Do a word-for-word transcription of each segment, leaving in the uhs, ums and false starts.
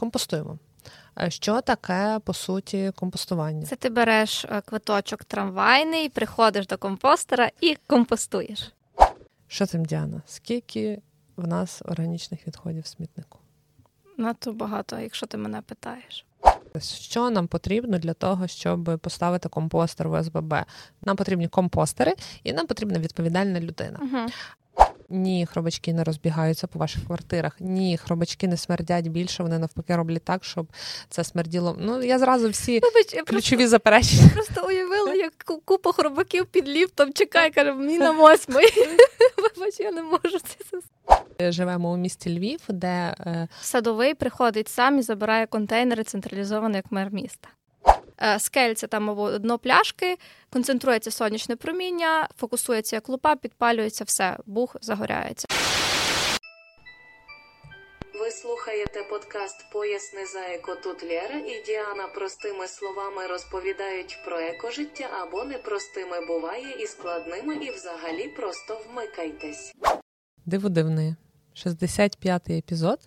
компостуємо. Що таке, по суті, компостування? Це ти береш квиточок трамвайний, приходиш до компостера і компостуєш. Що там, Діана? Скільки в нас органічних відходів в смітнику? Надто багато, якщо ти мене питаєш. Що нам потрібно для того, щоб поставити компостер в ОСББ? Нам потрібні компостери і нам потрібна відповідальна людина. Угу. Ні, хробачки не розбігаються по ваших квартирах. Ні, хробачки не смердять більше, вони навпаки роблять так, щоб це смерділо. Ну, я зразу всі Вибач, ключові просто, заперечення. Я просто уявила, як купа хробаків під ліфтом чекає, каже, мені на восьмий. Вибач, я не можу це. Живемо у місті Львів, де... Садовий приходить сам і забирає контейнери централізовано, як мер міста. Скельця там або дно пляшки, концентрується сонячне проміння, фокусується як лупа, підпалюється все, бух загоряється. Ви слухаєте подкаст «Поясни зайко». Тут Лєра і Діана простими словами розповідають про екожиття або непростими буває і складними, і взагалі просто вмикайтесь. Диво-дивний. шістдесят п'ятий епізод,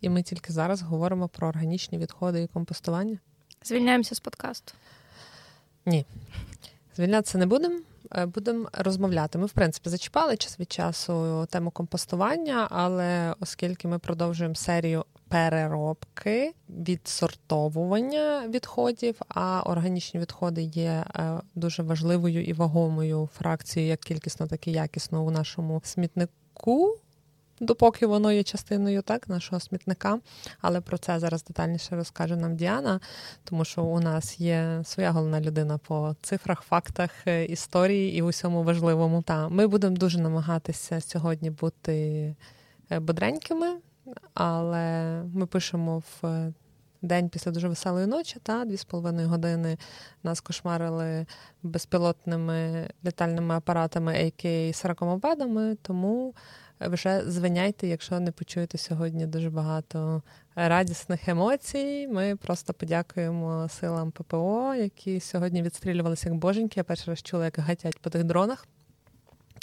і ми тільки зараз говоримо про органічні відходи і компостування. Звільняємося з подкасту? Ні. Звільнятися не будемо. Будемо розмовляти. Ми, в принципі, зачіпали час від часу тему компостування, але оскільки ми продовжуємо серію переробки, відсортовування відходів, а органічні відходи є дуже важливою і вагомою фракцією, як кількісно, так і якісно у нашому смітнику, допоки воно є частиною так нашого смітника, але про це зараз детальніше розкаже нам Діана, тому що у нас є своя головна людина по цифрах, фактах, історії і усьому важливому. Та ми будемо дуже намагатися сьогодні бути бодренькими, але ми пишемо в день після дуже веселої ночі, та дві з половиною години нас кошмарили безпілотними літальними апаратами, а.к.а. сорокомобедами, тому вже звиняйте, якщо не почуєте сьогодні дуже багато радісних емоцій. Ми просто подякуємо силам ППО, які сьогодні відстрілювалися як боженьки. Я перший раз чула, як гатять по тих дронах.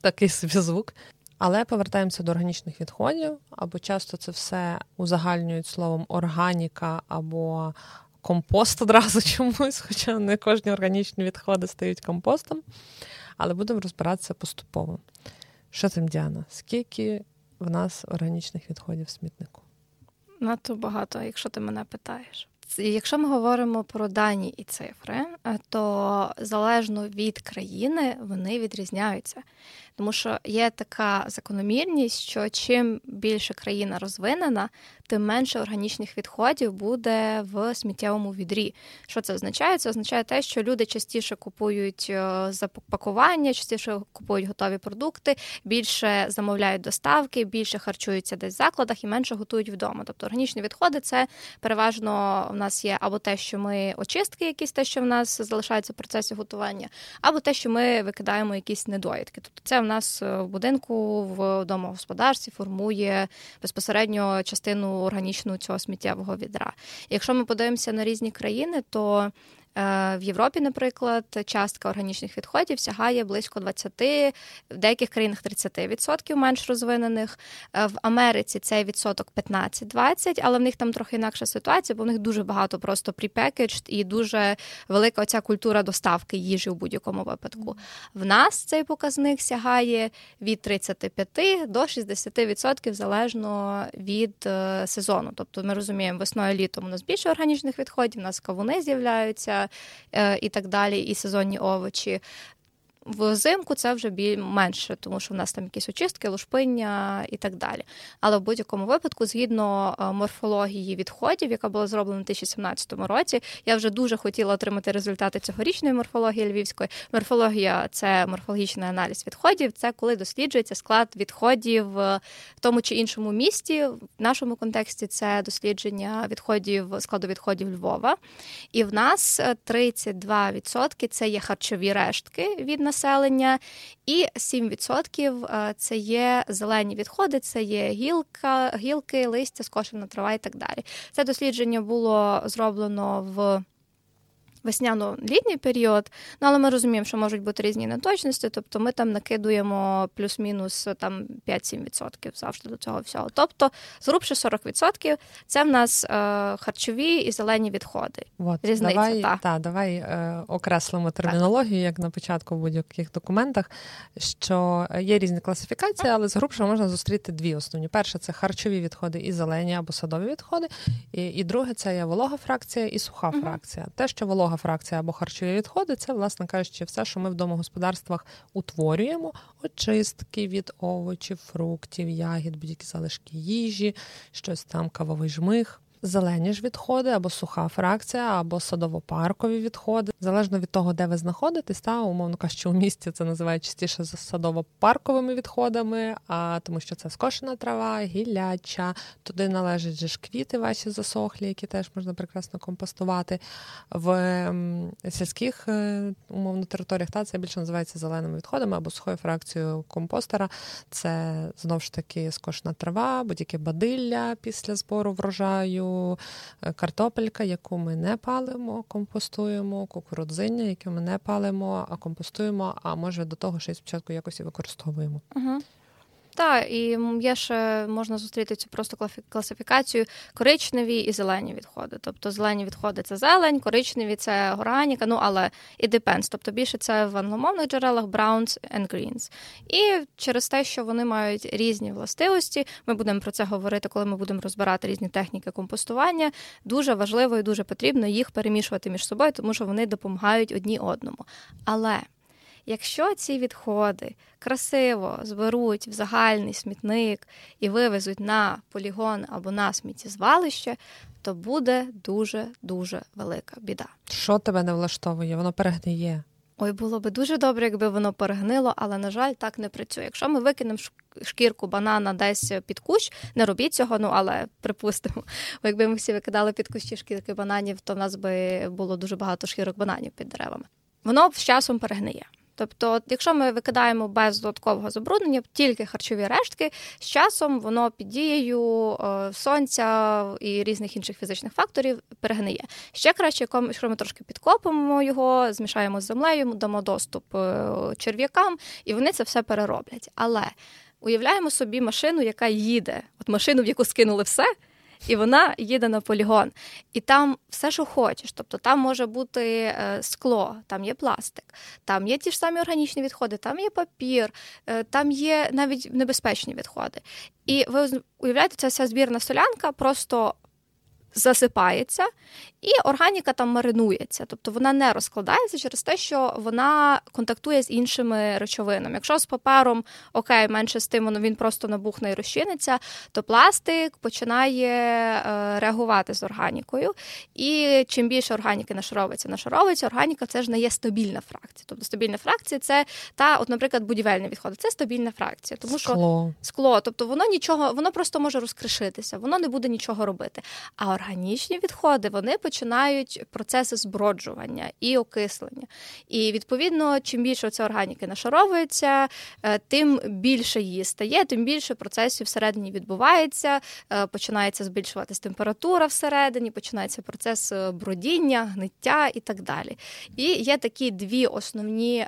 Такий собі звук. Але повертаємося до органічних відходів, або часто це все узагальнюють словом «органіка» або «компост» одразу чомусь, хоча не кожні органічні відходи стають компостом. Але будемо розбиратися поступово. Що там, Діана? Скільки в нас органічних відходів в смітнику? Надто багато, якщо ти мене питаєш. Якщо ми говоримо про дані і цифри, то залежно від країни вони відрізняються. Тому що є така закономірність, що чим більше країна розвинена, тим менше органічних відходів буде в сміттєвому відрі. Що це означає? Це означає те, що люди частіше купують запакування, частіше купують готові продукти, більше замовляють доставки, більше харчуються десь в закладах і менше готують вдома. Тобто органічні відходи – це переважно в нас є або те, що ми очистки якісь, те, що в нас залишається в процесі готування, або те, що ми викидаємо якісь недоїдки. Тобто це в нас в будинку, в домогосподарстві формує безпосередньо частину органічну цього сміттєвого відра. Якщо ми подивимося на різні країни, то в Європі, наприклад, частка органічних відходів сягає близько двадцяти відсотків, в деяких країнах тридцять відсотків менш розвинених. В Америці цей відсоток п'ятнадцять-двадцять відсотків, але в них там трохи інакша ситуація, бо в них дуже багато просто препекеджд і дуже велика оця культура доставки їжі у будь-якому випадку. В нас цей показник сягає від тридцять п'ять до шістдесят відсотків залежно від сезону. Тобто ми розуміємо, весною, літом у нас більше органічних відходів, у нас кавуни з'являються, і так далі, і сезонні овочі. Взимку це вже біль менше, тому що в нас там якісь очистки, лушпиння і так далі. Але в будь-якому випадку, згідно морфології відходів, яка була зроблена в дві тисячі сімнадцятому році, я вже дуже хотіла отримати результати цьогорічної морфології львівської. Морфологія – це морфологічний аналіз відходів, це коли досліджується склад відходів в тому чи іншому місті. В нашому контексті це дослідження відходів, складу відходів Львова. І в нас тридцять два відсотки – це є харчові рештки від населення, і сім відсотків це є зелені відходи, це є гілка, гілки, листя, скошена трава і так далі. Це дослідження було зроблено в весняно-літній період, ну, але ми розуміємо, що можуть бути різні неточності, тобто ми там накидуємо плюс-мінус там, п'ять-сім відсотків завжди до цього всього. Тобто, згрубше сорок відсотків – це в нас е, харчові і зелені відходи. От, різниця, давай, та. Та, давай е, окреслимо термінологію, так. Як на початку в будь-яких документах, що є різні класифікації, але згрубше можна зустріти дві основні. Перше – це харчові відходи і зелені або садові відходи, і, і друге – це є волога фракція і суха mm-hmm. фракція. Те, що волога фракція або харчові відходи, це, власне кажучи, все, що ми в домогосподарствах утворюємо. Очистки від овочів, фруктів, ягід, будь-які залишки їжі, щось там, кавовий жмих. Зелені ж відходи, або суха фракція, або садово-паркові відходи. Залежно від того, де ви знаходитесь, та, умовно кажучи, у місті це називають частіше садово-парковими відходами, а тому що це скошена трава, гілляча, туди належать же ж квіти ваші засохлі, які теж можна прекрасно компостувати. В м, сільських, умовно, територіях та, це більше називається зеленими відходами, або сухою фракцією компостера. Це, знову ж таки, скошена трава, будь-яке бадилля після збору врожаю, картопелька, яку ми не палимо, компостуємо, кукурудзиння, яку ми не палимо, а компостуємо, а може до того ще й спочатку якось і використовуємо. Угу. Так, і є ще, можна зустріти цю просто класифікацію коричневі і зелені відходи. Тобто зелені відходи – це зелень, коричневі – це органіка, ну, але і depends. Тобто більше це в англомовних джерелах browns and greens. І через те, що вони мають різні властивості, ми будемо про це говорити, коли ми будемо розбирати різні техніки компостування, дуже важливо і дуже потрібно їх перемішувати між собою, тому що вони допомагають одні одному. Але... якщо ці відходи красиво зберуть в загальний смітник і вивезуть на полігон або на сміттєзвалище, то буде дуже-дуже велика біда. Що тебе не влаштовує? Воно перегниє. Ой, було би дуже добре, якби воно перегнило, але, на жаль, так не працює. Якщо ми викинемо шкірку банана десь під кущ, не робіть цього, ну, але припустимо, якби ми всі викидали під кущі шкірки бананів, то в нас би було дуже багато шкірок бананів під деревами. Воно з часом перегниє. Тобто, от, якщо ми викидаємо без додаткового забруднення, тільки харчові рештки, з часом воно під дією е, сонця і різних інших фізичних факторів перегниє. Ще краще, якщо ми трошки підкопимо його, змішаємо з землею, дамо доступ е, черв'якам, і вони це все перероблять. Але уявляємо собі машину, яка їде, от машину, в яку скинули все, і вона їде на полігон. І там все, що хочеш. Тобто там може бути скло, там є пластик, там є ті ж самі органічні відходи, там є папір, там є навіть небезпечні відходи. І ви уявляєте, ця вся збірна солянка просто засипається, і органіка там маринується. Тобто вона не розкладається через те, що вона контактує з іншими речовинами. Якщо з папером, окей, менше з тим, він просто набухне і розчиниться, то пластик починає реагувати з органікою. І чим більше органіки нашаровується, нашаровується, органіка – це ж не є стабільна фракція. Тобто стабільна фракція – це та, от, наприклад, будівельні відходи. Це стабільна фракція. Тому що скло. скло. Тобто воно нічого, воно просто може розкришитися, воно не буде нічого робити. А органічні відходи, вони починають процеси зброджування і окислення. І, відповідно, чим більше ці органіки нашаровуються, тим більше її стає, тим більше процесів всередині відбувається, починається збільшуватись температура всередині, починається процес бродіння, гниття і так далі. І є такі дві основні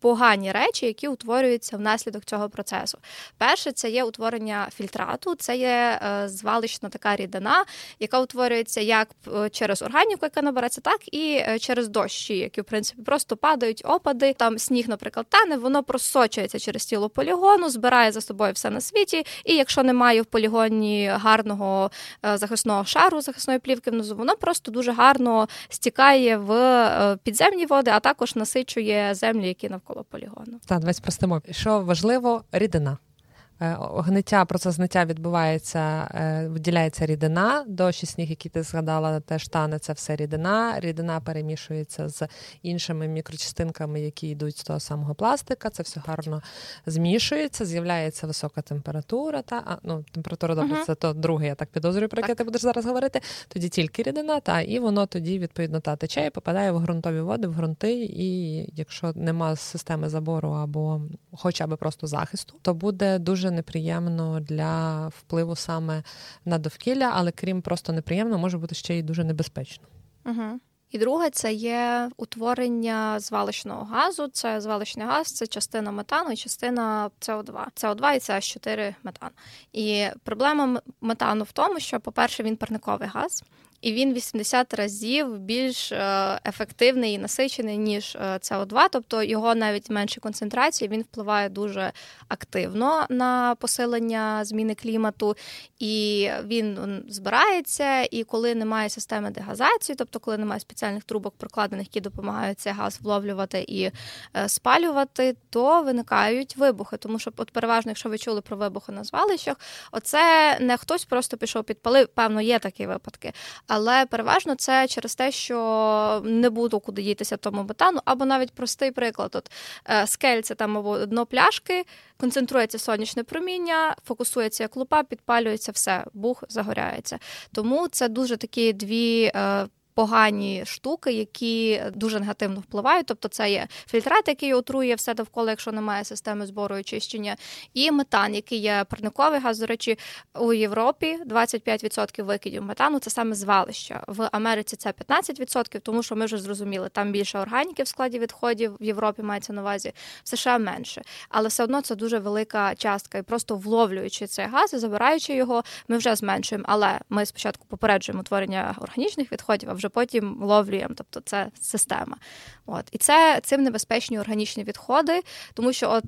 погані речі, які утворюються внаслідок цього процесу. Перше, це є утворення фільтрату, це є звалищна така рідина, яка утворюється як через органіку, яка набереться, так і через дощі, які, в принципі, просто падають, опади. Там сніг, наприклад, тане, воно просочується через тіло полігону, збирає за собою все на світі, і якщо немає в полігоні гарного захисного шару, захисної плівки внизу, воно просто дуже гарно стікає в підземні води, а також насичує землі, які навколо полігону. Так, давайте спростимо. Що важливо, рідина. Гниття, процес гниття відбувається, виділяється рідина, дощ і сніг, який ти згадала, теж тане, це все рідина. Рідина перемішується з іншими мікрочастинками, які йдуть з того самого пластика, це все гарно змішується, з'являється висока температура. Та, а, ну, температура, добре, uh-huh. це то друге, я так підозрюю, про яке ти будеш зараз говорити. Тоді тільки рідина, та, і воно тоді, відповідно, та тече і попадає в ґрунтові води, в ґрунти, і якщо нема системи забору або хоча б просто захисту, то буде дуже неприємно для впливу саме на довкілля, але крім просто неприємно, може бути ще й дуже небезпечно. Угу. І друге – це є утворення звалищного газу. Це звалищний газ, це частина метану і частина це о два. це о два і це аш чотири метан. І проблема метану в тому, що, по-перше, він парниковий газ, і він вісімдесят разів більш ефективний і насичений, ніж це о два, тобто його навіть менші концентрації, він впливає дуже активно на посилення зміни клімату, і він збирається, і коли немає системи дегазації, тобто коли немає спеціальних трубок прокладених, які допомагають цей газ вловлювати і спалювати, то виникають вибухи, тому що от переважно, якщо ви чули про вибухи на звалищах, оце не хтось просто пішов підпалив, певно, є такі випадки. Але переважно це через те, що не було куди дітися тому метану, або навіть простий приклад. От скельце там або дно пляшки, концентрується сонячне проміння, фокусується як лупа, підпалюється все, бух загоряється. Тому це дуже такі дві погані штуки, які дуже негативно впливають. Тобто це є фільтрат, який отрує все довкола, якщо немає системи збору і очищення, і метан, який є парниковий газ. До речі, у Європі двадцять п'ять відсотків викидів метану – це саме звалища. В Америці це п'ятнадцять відсотків, тому що ми вже зрозуміли, там більше органіки в складі відходів, в Європі мається на увазі, в США менше. Але все одно це дуже велика частка. І просто вловлюючи цей газ і забираючи його, ми вже зменшуємо. Але ми спочатку попереджуємо утворення органічних відходів, а вже потім ловлюємо, тобто це система. От. І це цим небезпечні органічні відходи, тому що от,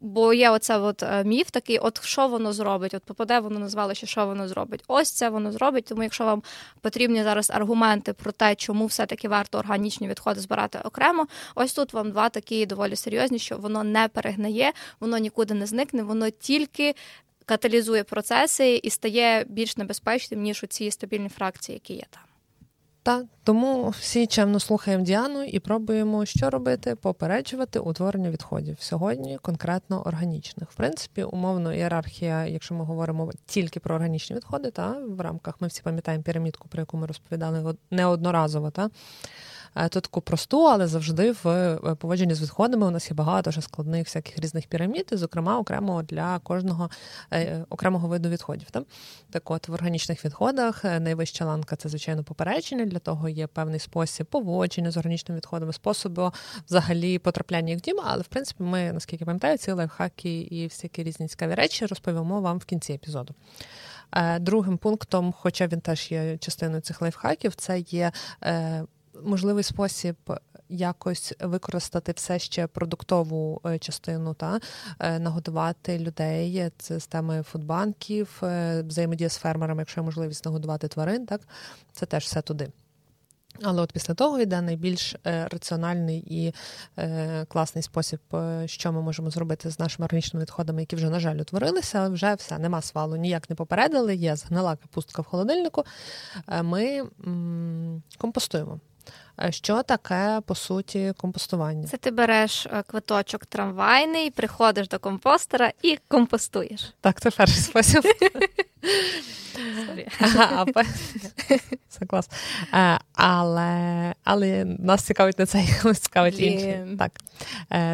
бо є оце от міф такий, от що воно зробить, от попаде воно на звалище, що воно зробить. Ось це воно зробить, тому якщо вам потрібні зараз аргументи про те, чому все-таки варто органічні відходи збирати окремо, ось тут вам два такі доволі серйозні, що воно не перегниє, воно нікуди не зникне, воно тільки каталізує процеси і стає більш небезпечним, ніж у ці стабільні фракції, які є там. Та, тому всі чемно слухаємо Діану і пробуємо, що робити, попереджувати утворення відходів. Сьогодні конкретно органічних. В принципі, умовно ієрархія, якщо ми говоримо тільки про органічні відходи, та в рамках, ми всі пам'ятаємо пірамідку, про яку ми розповідали неодноразово, та то таку просту, але завжди в поводженні з відходами у нас є багато вже складних всяких різних пірамід, і, зокрема, окремо для кожного окремого виду відходів. Та? Так от, в органічних відходах найвища ланка – це, звичайно, попередження, для того є певний спосіб поводження з органічними відходами, способу взагалі потрапляння їх в дім, але, в принципі, ми, наскільки пам'ятаю, ці лайфхаки і всякі різні цікаві речі розповімо вам в кінці епізоду. Другим пунктом, хоча він теж є частиною цих лайфхаків, це є можливий спосіб якось використати все ще продуктову частину, та нагодувати людей, це з теми фудбанків, взаємодія з фермерами, якщо є можливість нагодувати тварин, так це теж все туди. Але от після того йде найбільш раціональний і класний спосіб, що ми можемо зробити з нашими органічними відходами, які вже, на жаль, утворилися, вже все, нема свалу, ніяк не попередили, є згнила капустка в холодильнику, ми компостуємо. Що таке, по суті, компостування? Це ти береш квиточок трамвайний, приходиш до компостера і компостуєш. Так, це перший спосіб. Це клас. Але, але нас цікавить не це, нас цікавить інше. Так.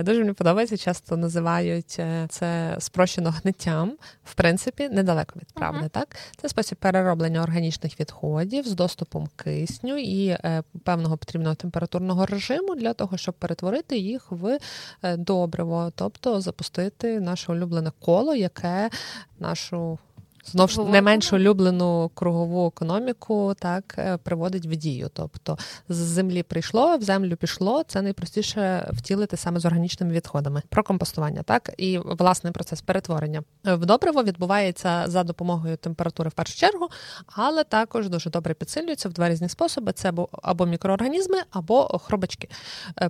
Дуже мені подобається, часто називають це спрощено гниттям. В принципі, недалеко від правди. Uh-huh. Так? Це спосіб перероблення органічних відходів з доступом кисню і певного потрібного температурного режиму для того, щоб перетворити їх в добриво, тобто запустити наше улюблене коло, яке нашу знов ж не менш улюблену кругову економіку так приводить в дію. Тобто з землі прийшло, в землю пішло, це найпростіше втілити саме з органічними відходами. Про компостування, так? І власний процес перетворення в добриво відбувається за допомогою температури в першу чергу, але також дуже добре підсилюється в два різні способи. Це або мікроорганізми, або хробачки.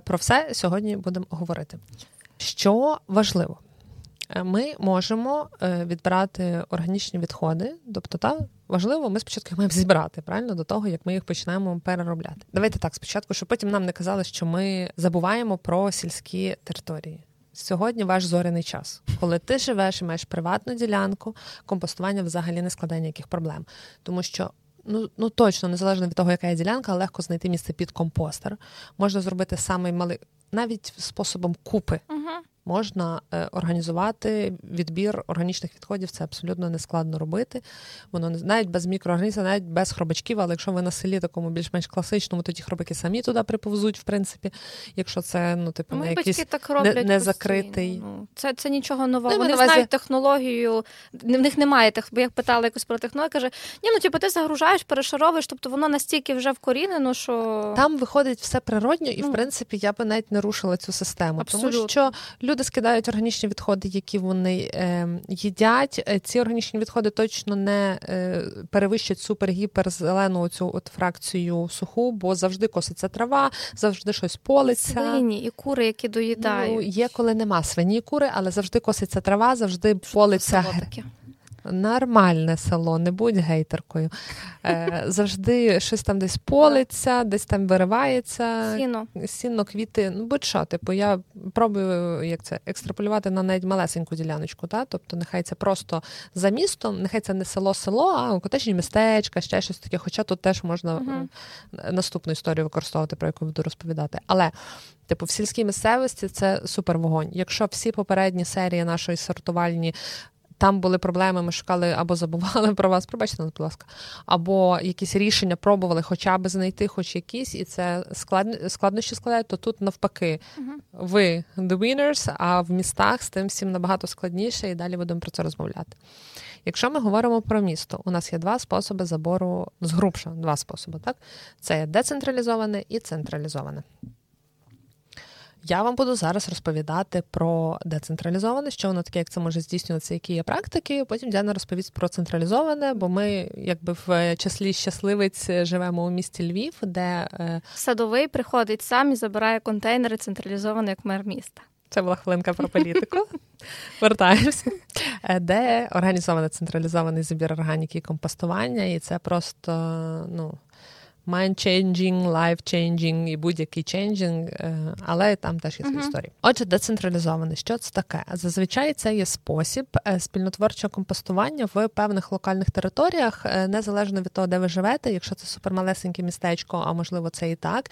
Про все сьогодні будемо говорити. Що важливо? Ми можемо відбирати органічні відходи, тобто, та, важливо, ми спочатку їх маємо зібрати, правильно, до того, як ми їх починаємо переробляти. Давайте так, спочатку, щоб потім нам не казали, що ми забуваємо про сільські території. Сьогодні ваш зоряний час. Коли ти живеш і маєш приватну ділянку, компостування взагалі не складає ніяких проблем, тому що Ну, ну точно, незалежно від того, яка є ділянка, легко знайти місце під компостер. Можна зробити самий малий, навіть способом купи. Угу. можна організувати відбір органічних відходів, це абсолютно нескладно робити. Воно навіть без мікроорганізмів, навіть без хробачків, але якщо ви на селі такому більш-менш класичному, то ті хробаки самі туди приповзуть, в принципі. Якщо це, ну, типу, на якийсь не, не закритий. Ну, це, це нічого нового. Ну, вони навазі... знають технологію, в них немає технології. Бо я питала якось про технологію, каже, ні, ну, типу, ти загружаєш, перешаровуєш, тобто воно настільки вже вкорінено, що... Там виходить все природньо, і, ну, в принципі, я би навіть не рушила цю систему. Абсолютно. Тому що люди скидають органічні відходи, які вони е, їдять. Ці органічні відходи точно не е, перевищать супер-гіпер-зелену цю от фракцію суху, бо завжди коситься трава, завжди щось политься. Свині і кури, які доїдають. Ну, є, коли нема свині і кури, але завжди коситься трава, завжди политься... Нормальне село, не будь гейтеркою. Е, завжди щось там десь политься, десь там виривається. Сіно. Сіно, квіти. Ну, будь-що, типу, я пробую, як це, екстраполювати на навіть малесеньку діляночку, та? Тобто нехай це просто за містом, нехай це не село-село, а котечні містечка, ще щось таке, хоча тут теж можна uh-huh. наступну історію використовувати, про яку буду розповідати. Але типу, в сільській місцевості це супервогонь. Якщо всі попередні серії нашої сортувальні там були проблеми, ми шукали або забували про вас, пробачте, будь ласка, або якісь рішення пробували хоча б знайти хоч якісь, і це склад... складнощі складають, то тут навпаки. Uh-huh. Ви the winners, а в містах з тим всім набагато складніше, і далі будемо про це розмовляти. Якщо ми говоримо про місто, у нас є два способи забору, згрубша два способи, так? Це децентралізоване і централізоване. Я вам буду зараз розповідати про децентралізоване, що воно таке, як це може здійснюватися, які є практики. Потім Діана розповість про централізоване, бо ми якби в числі щасливиць живемо у місті Львів, де... Садовий приходить сам і забирає контейнери централізовано як мер міста. Це була хвилинка про політику. Вертаємося. Де організоване централізований забір органіки і компостування, і це просто, ну... mind-changing, life-changing і будь-який changing, але там теж є свої uh-huh. історії. Отже, децентралізоване. Що це таке? Зазвичай це є спосіб спільнотворчого компостування в певних локальних територіях, незалежно від того, де ви живете. Якщо це супермалесеньке містечко, а можливо це і так,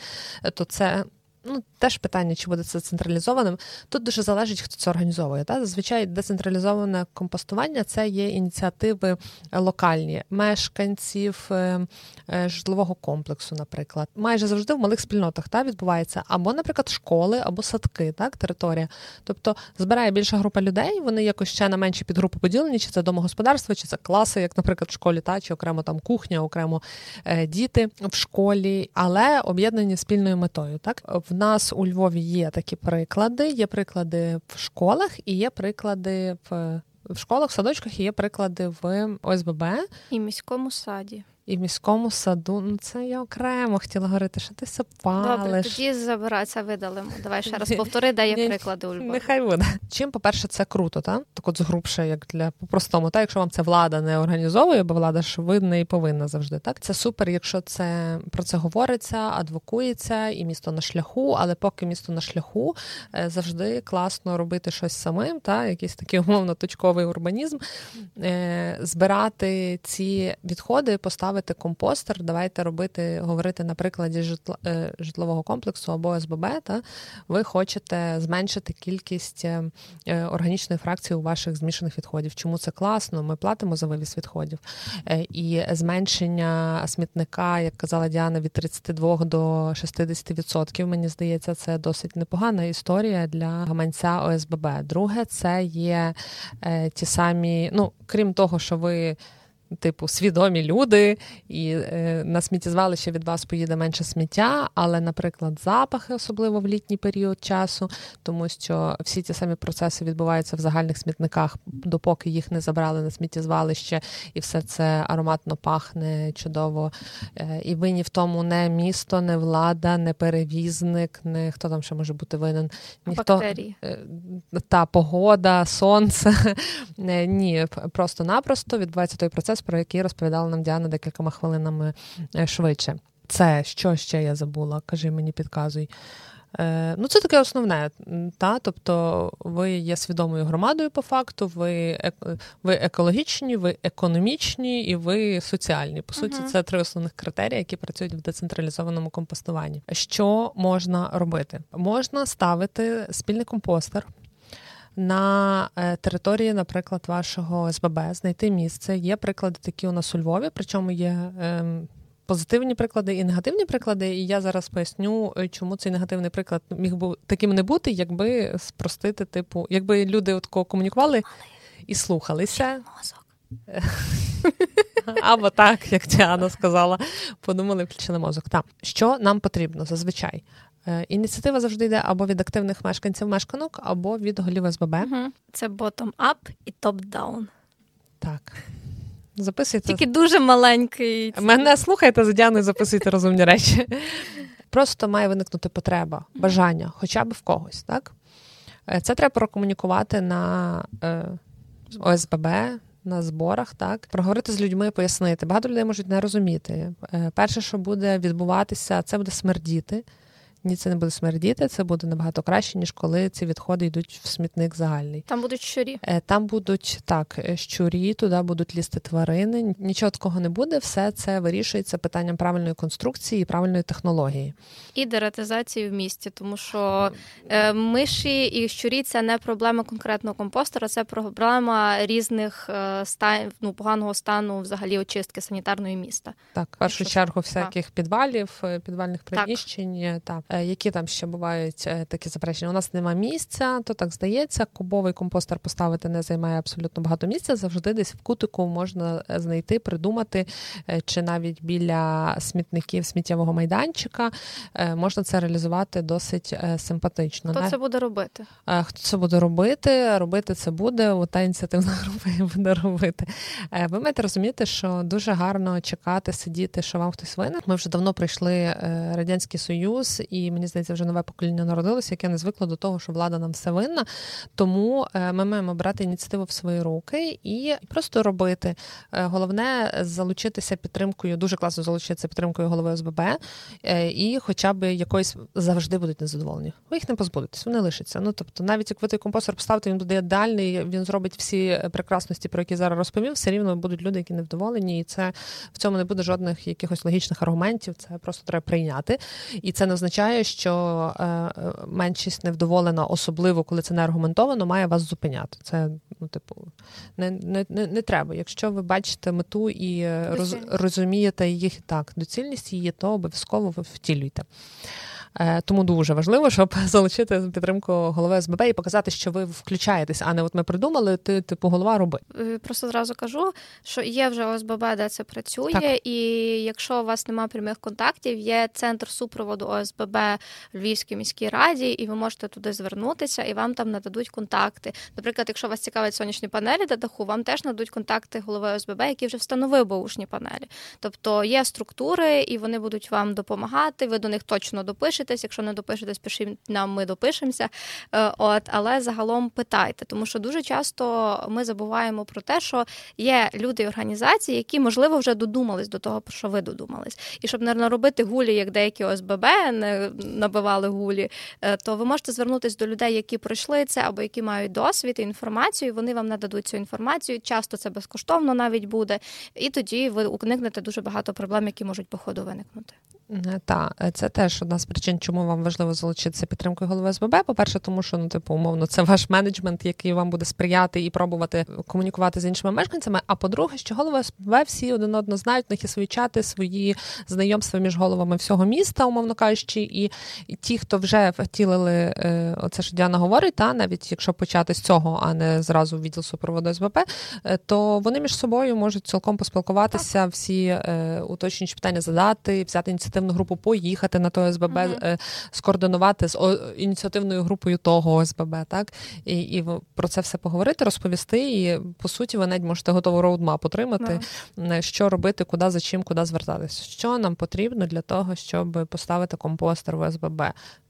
то це... Ну, теж питання, чи буде це централізованим. Тут дуже залежить, хто це організовує. Та? Зазвичай децентралізоване компостування – це є ініціативи локальні, мешканців житлового комплексу, наприклад. Майже завжди в малих спільнотах та, відбувається або, наприклад, школи, або садки, так, територія. Тобто збирає більша група людей, вони якось ще на менші підгрупи поділені, чи це домогосподарство, чи це класи, як, наприклад, в школі, та, чи окремо там кухня, окремо е, діти в школі, але об'єднані спільною метою, так. В нас у Львові є такі приклади, є приклади в школах і є приклади в, в школах, в садочках і є приклади в О С Б Б. І в міському саді. І в міському саду. Ну, це я окремо хотіла говорити, що ти все палиш. Добре, тоді забирай, це видалимо. Давай ще раз повтори, де є приклади у Львові. Нехай буде. Чим, по-перше, це круто, та? Так от згрубше, як для по-простому. Та? Якщо вам це влада не організовує, бо влада ж видна і повинна завжди. Так? Це супер, якщо це, про це говориться, адвокується, і місто на шляху, але поки місто на шляху, завжди класно робити щось самим, та? Якийсь такий умовно-точковий урбанізм, збирати ці відходи, поставити компостер, давайте робити, говорити на прикладі житло, житлового комплексу або О С Б Б, та ви хочете зменшити кількість органічної фракції у ваших змішаних відходів. Чому це класно? Ми платимо за вивіз відходів. І зменшення смітника, як казала Діана, від тридцяти двох до шістдесят відсотків, мені здається, це досить непогана історія для гаманця О С Б Б. Друге, це є ті самі, ну, крім того, що ви типу, свідомі люди, і е, на сміттєзвалище від вас поїде менше сміття, але, наприклад, запахи, особливо в літній період часу, тому що всі ті самі процеси відбуваються в загальних смітниках, допоки їх не забрали на сміттєзвалище, і все це ароматно пахне чудово. Е, і винні в тому не місто, не влада, не перевізник, не хто там ще може бути винен. Ніхто... Бактерії. Е, та погода, сонце. Е, ні, просто-напросто відбувається той процес, про який розповідала нам Діана декількома хвилинами швидше. Це, що ще я забула? Кажи мені, підказуй. Е, ну, це таке основне. Та? Тобто, ви є свідомою громадою по факту, ви, ви екологічні, ви економічні і ви соціальні. По суті, uh-huh. це три основних критерії, які працюють в децентралізованому компостуванні. Що можна робити? Можна ставити спільний компостер, на території, наприклад, вашого СББ, знайти місце. Є приклади такі у нас у Львові, причому є позитивні приклади і негативні приклади, і я зараз поясню, чому цей негативний приклад міг би таким не бути, якби спростити, типу, якби люди от кого комунікували і слухалися. Або так, як Діана сказала, подумали, включили мозок. Так. Що нам потрібно зазвичай? Ініціатива завжди йде або від активних мешканців-мешканок, або від голів СББ. Угу. Це bottom-up і top-down. Так. Записуйте. Тільки дуже маленький. Мене слухайте за Діаною, записуйте розумні речі. Просто має виникнути потреба, бажання, хоча б в когось. Так? Це треба прокомунікувати на ОСББ, на зборах, так, проговорити з людьми, пояснити. Багато людей можуть не розуміти. Перше, що буде відбуватися, це буде смердіти. Ні, це не буде смердіти, це буде набагато краще, ніж коли ці відходи йдуть в смітник загальний. Там будуть щурі? Там будуть, так, щурі, туди будуть лізти тварини. Нічого такого не буде, все це вирішується питанням правильної конструкції і правильної технології. І дератизації в місті, тому що е, миші і щурі – це не проблема конкретного компостера, це проблема різних е, стан, ну, поганого стану взагалі очистки санітарної міста. Так, в першу чергу всяких так. підвалів, підвальних приміщень, так. Та. Які там ще бувають такі заперечення? У нас нема місця, то так здається, кубовий компостер поставити не займає абсолютно багато місця, завжди десь в кутику можна знайти, придумати, чи навіть біля смітників, сміттєвого майданчика можна це реалізувати досить симпатично. Хто це буде робити? Хто це буде робити? Робити це буде, ота ініціативна група буде робити. Ви маєте розуміти, що дуже гарно чекати, сидіти, що вам хтось винен. Ми вже давно пройшли Радянський Союз, і, мені здається, вже нове покоління народилося, яке не звикло до того, що влада нам все винна. Тому ми маємо брати ініціативу в свої руки і просто робити. Головне, залучитися підтримкою, дуже класно залучитися підтримкою голови ОСББ, і хоча б якоїсь завжди будуть незадоволені. Ви їх не позбудетесь, вони лишаться. Ну, тобто, навіть як ви той компостер поставите, він буде ідеальний, він зробить всі прекрасності, про які зараз розповів, все рівно будуть люди, які невдоволені, і це в цьому не буде жодних якихось логічних аргументів, це просто треба прийняти. І це не означає, що меншість невдоволена, особливо, коли це не аргументовано, має вас зупиняти. Це, ну, типу, не, не, не треба. Якщо ви бачите мету і роз, розумієте їх так, доцільність її, то обов'язково ви втілюєте. Тому дуже важливо, щоб залучити підтримку голови СББ і показати, що ви включаєтесь, а не от ми придумали, ти, типу, голова, роби. Просто зразу кажу, що є вже ОСББ, де це працює, так. І якщо у вас немає прямих контактів, є центр супроводу ОСББ в Львівській міській раді, і ви можете туди звернутися, і вам там нададуть контакти. Наприклад, якщо вас цікавлять сонячні панелі на даху, вам теж нададуть контакти голови ОСББ, які вже встановив бушні панелі. Тобто є структури, і вони будуть вам допомагати, ви до них точно допишете. Якщо не допишетесь, пишіть нам, ми допишемося. От, але загалом питайте, тому що дуже часто ми забуваємо про те, що є люди і організації, які, можливо, вже додумались до того, про що ви додумались. І щоб не наробити гулі, як деякі ОСББ не набивали гулі, то ви можете звернутися до людей, які пройшли це, або які мають досвід і інформацію, і вони вам нададуть цю інформацію, часто це безкоштовно навіть буде, і тоді ви уникнете дуже багато проблем, які можуть по ходу виникнути. Та, це теж одна з причин, чому вам важливо залучитися підтримкою голови СББ. По-перше, тому що, ну, типу, умовно, це ваш менеджмент, який вам буде сприяти і пробувати комунікувати з іншими мешканцями. А по-друге, що голови СББ всі один одного знають, в них є свої чати, свої знайомства між головами всього міста, умовно кажучи, і ті, хто вже втілили оце, що Діана говорить, та навіть якщо почати з цього, а не зразу в відділ супроводу СББ, то вони між собою можуть цілком поспілкуватися, всі уточнюючі питання задати, взяти ініціативу. Групу поїхати на то СББ, uh-huh. скоординувати з о, ініціативною групою того ОСББ, так? І, і про це все поговорити, розповісти, і, по суті, ви навіть можете готову роудмап отримати, uh-huh. що робити, куди, за чим, куди звертатись. Що нам потрібно для того, щоб поставити компостер в ОСББ?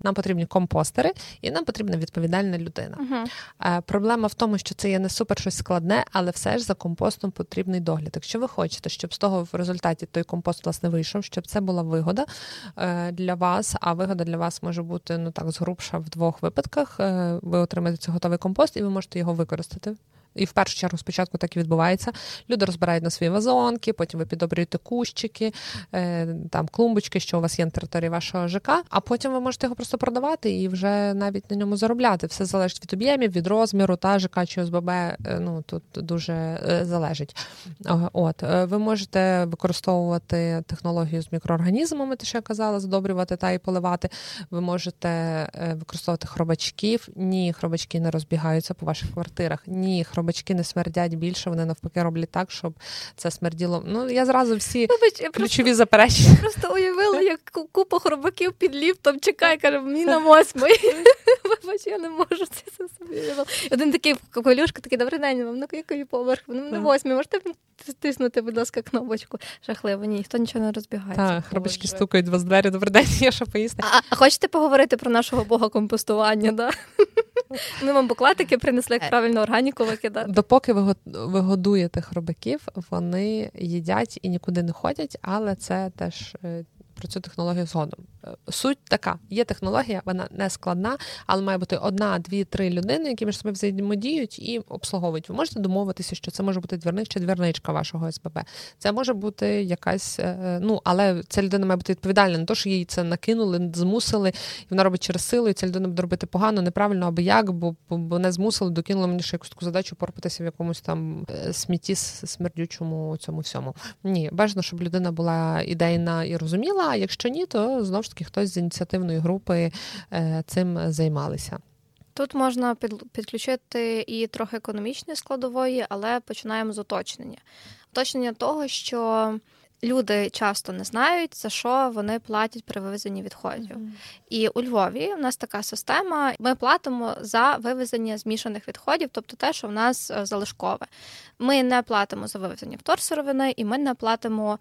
Нам потрібні компостери, і нам потрібна відповідальна людина. Uh-huh. Проблема в тому, що це є не супер щось складне, але все ж за компостом потрібний догляд. Якщо ви хочете, щоб з того в результаті той компост, власне, вийшов, щоб це була вигода для вас, а вигода для вас може бути, ну так, згрубша в двох випадках. Ви отримаєте цей готовий компост і ви можете його використати І в першу чергу спочатку так і відбувається. Люди розбирають на свої вазонки, потім ви підобрюєте кущики, там клумбочки, що у вас є на території вашого ЖК, а потім ви можете його просто продавати і вже навіть на ньому заробляти. Все залежить від об'ємів, від розміру, та ЖК чи ОСББ, ну, тут дуже залежить. От, ви можете використовувати технологію з мікроорганізмами, те, що я казала, задобрювати та і поливати. Ви можете використовувати хробачків. Ні, хробачки не розбігаються по ваших квартирах. Ні, бачки не смердять більше, вони навпаки роблять так, щоб це смерділо. Ну, я зразу всі Вибач, ключові просто, заперечення. Просто уявила, як купа хробаків під ліфтом чекає, каже, мені на восьмий. Вибач, я не можу це собі уявити. Один такий колюшка, такий, добрий день, вам на який поверх? На восьмий, можете тиснути, будь ласка, кнопочку? Жахливо, ні, ніхто нічого не розбігається. Так, хробачки стукають вас в двері, добрий день, я що поїсти. А, а хочете поговорити про нашого бога компостування, да? Ми вам буклатики принесли, як правильно органіку викидати. Допоки ви годуєте хробаків, вони їдять і нікуди не ходять, але це теж про цю технологію згодом. Суть така. Є технологія, вона не складна, але має бути одна, дві, три людини, які між собою взаємодіють і обслуговують. Ви можете домовитися, що це може бути двірник чи двірничка вашого СББ. Це може бути якась, ну, але ця людина має бути відповідальна. Не то, що їй це накинули, змусили, і вона робить через силу, і ця людина буде робити погано, неправильно, або як, бо, бо не змусили, докинули мені ще якусь таку задачу порпатися в якомусь там смітті смердючому цьому всьому. Ні, бажано, щоб людина була ідейна і розуміла, а якщо ні, то знову ж таки хтось з ініціативної групи е, цим займалися. Тут можна підключити і трохи економічної складової, але починаємо з уточнення. Уточнення того, що люди часто не знають, за що вони платять при вивезенні відходів. Mm-hmm. І у Львові у нас така система, ми платимо за вивезення змішаних відходів, тобто те, що в нас залишкове. Ми не платимо за вивезення вторсировини, і ми не платимо...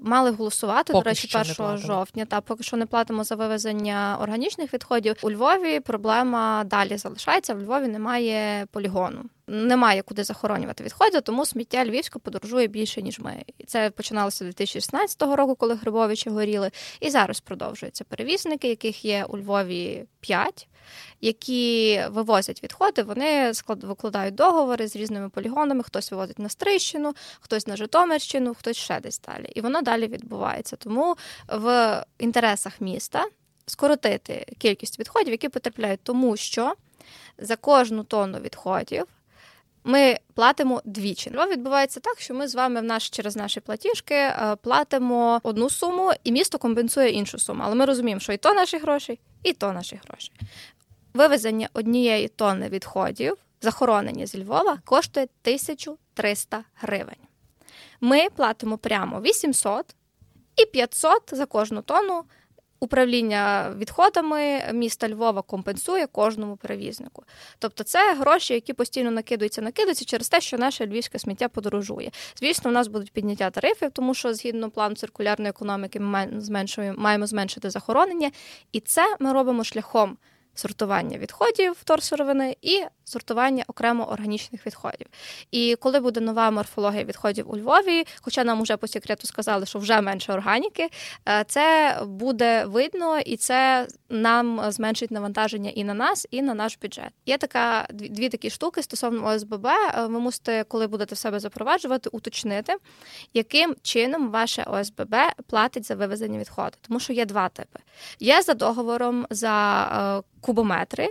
Мали голосувати, поки до речі, першого жовтня, та поки що не платимо за вивезення органічних відходів. У Львові проблема далі залишається, в Львові немає полігону. Немає куди захоронювати відходи, тому сміття львівське подорожує більше, ніж ми. І це починалося дві тисячі шістнадцятого року, коли Грибовичі горіли, і зараз продовжуються перевізники, яких є у Львові п'ять, які вивозять відходи, вони викладають договори з різними полігонами, хтось вивозить на Стрийщину, хтось на Житомирщину, хтось ще десь далі. І воно далі відбувається. Тому в інтересах міста скоротити кількість відходів, які потрапляють, тому що за кожну тонну відходів ми платимо двічі. Бо відбувається так, що ми з вами в наш, через наші платіжки платимо одну суму, і місто компенсує іншу суму. Але ми розуміємо, що і то наші гроші, і то наші гроші. Вивезення однієї тонни відходів, захоронення зі Львова, коштує тисячу триста гривень. Ми платимо прямо вісімсот і п'ятсот за кожну тонну. Управління відходами міста Львова компенсує кожному перевізнику. Тобто це гроші, які постійно накидаються, накидаються через те, що наше львівське сміття подорожує. Звісно, у нас будуть підняття тарифів, тому що згідно плану циркулярної економіки ми маємо зменшити захоронення. І це ми робимо шляхом сортування відходів вторсировини і сортування окремо органічних відходів. І коли буде нова морфологія відходів у Львові, хоча нам уже по секрету сказали, що вже менше органіки, це буде видно і це нам зменшить навантаження і на нас, і на наш бюджет. Є така дві, дві такі штуки стосовно ОСББ. Ви мусите, коли будете в себе запроваджувати, уточнити, яким чином ваше ОСББ платить за вивезення відходу. Тому що є два типи. Є за договором, за кубометри,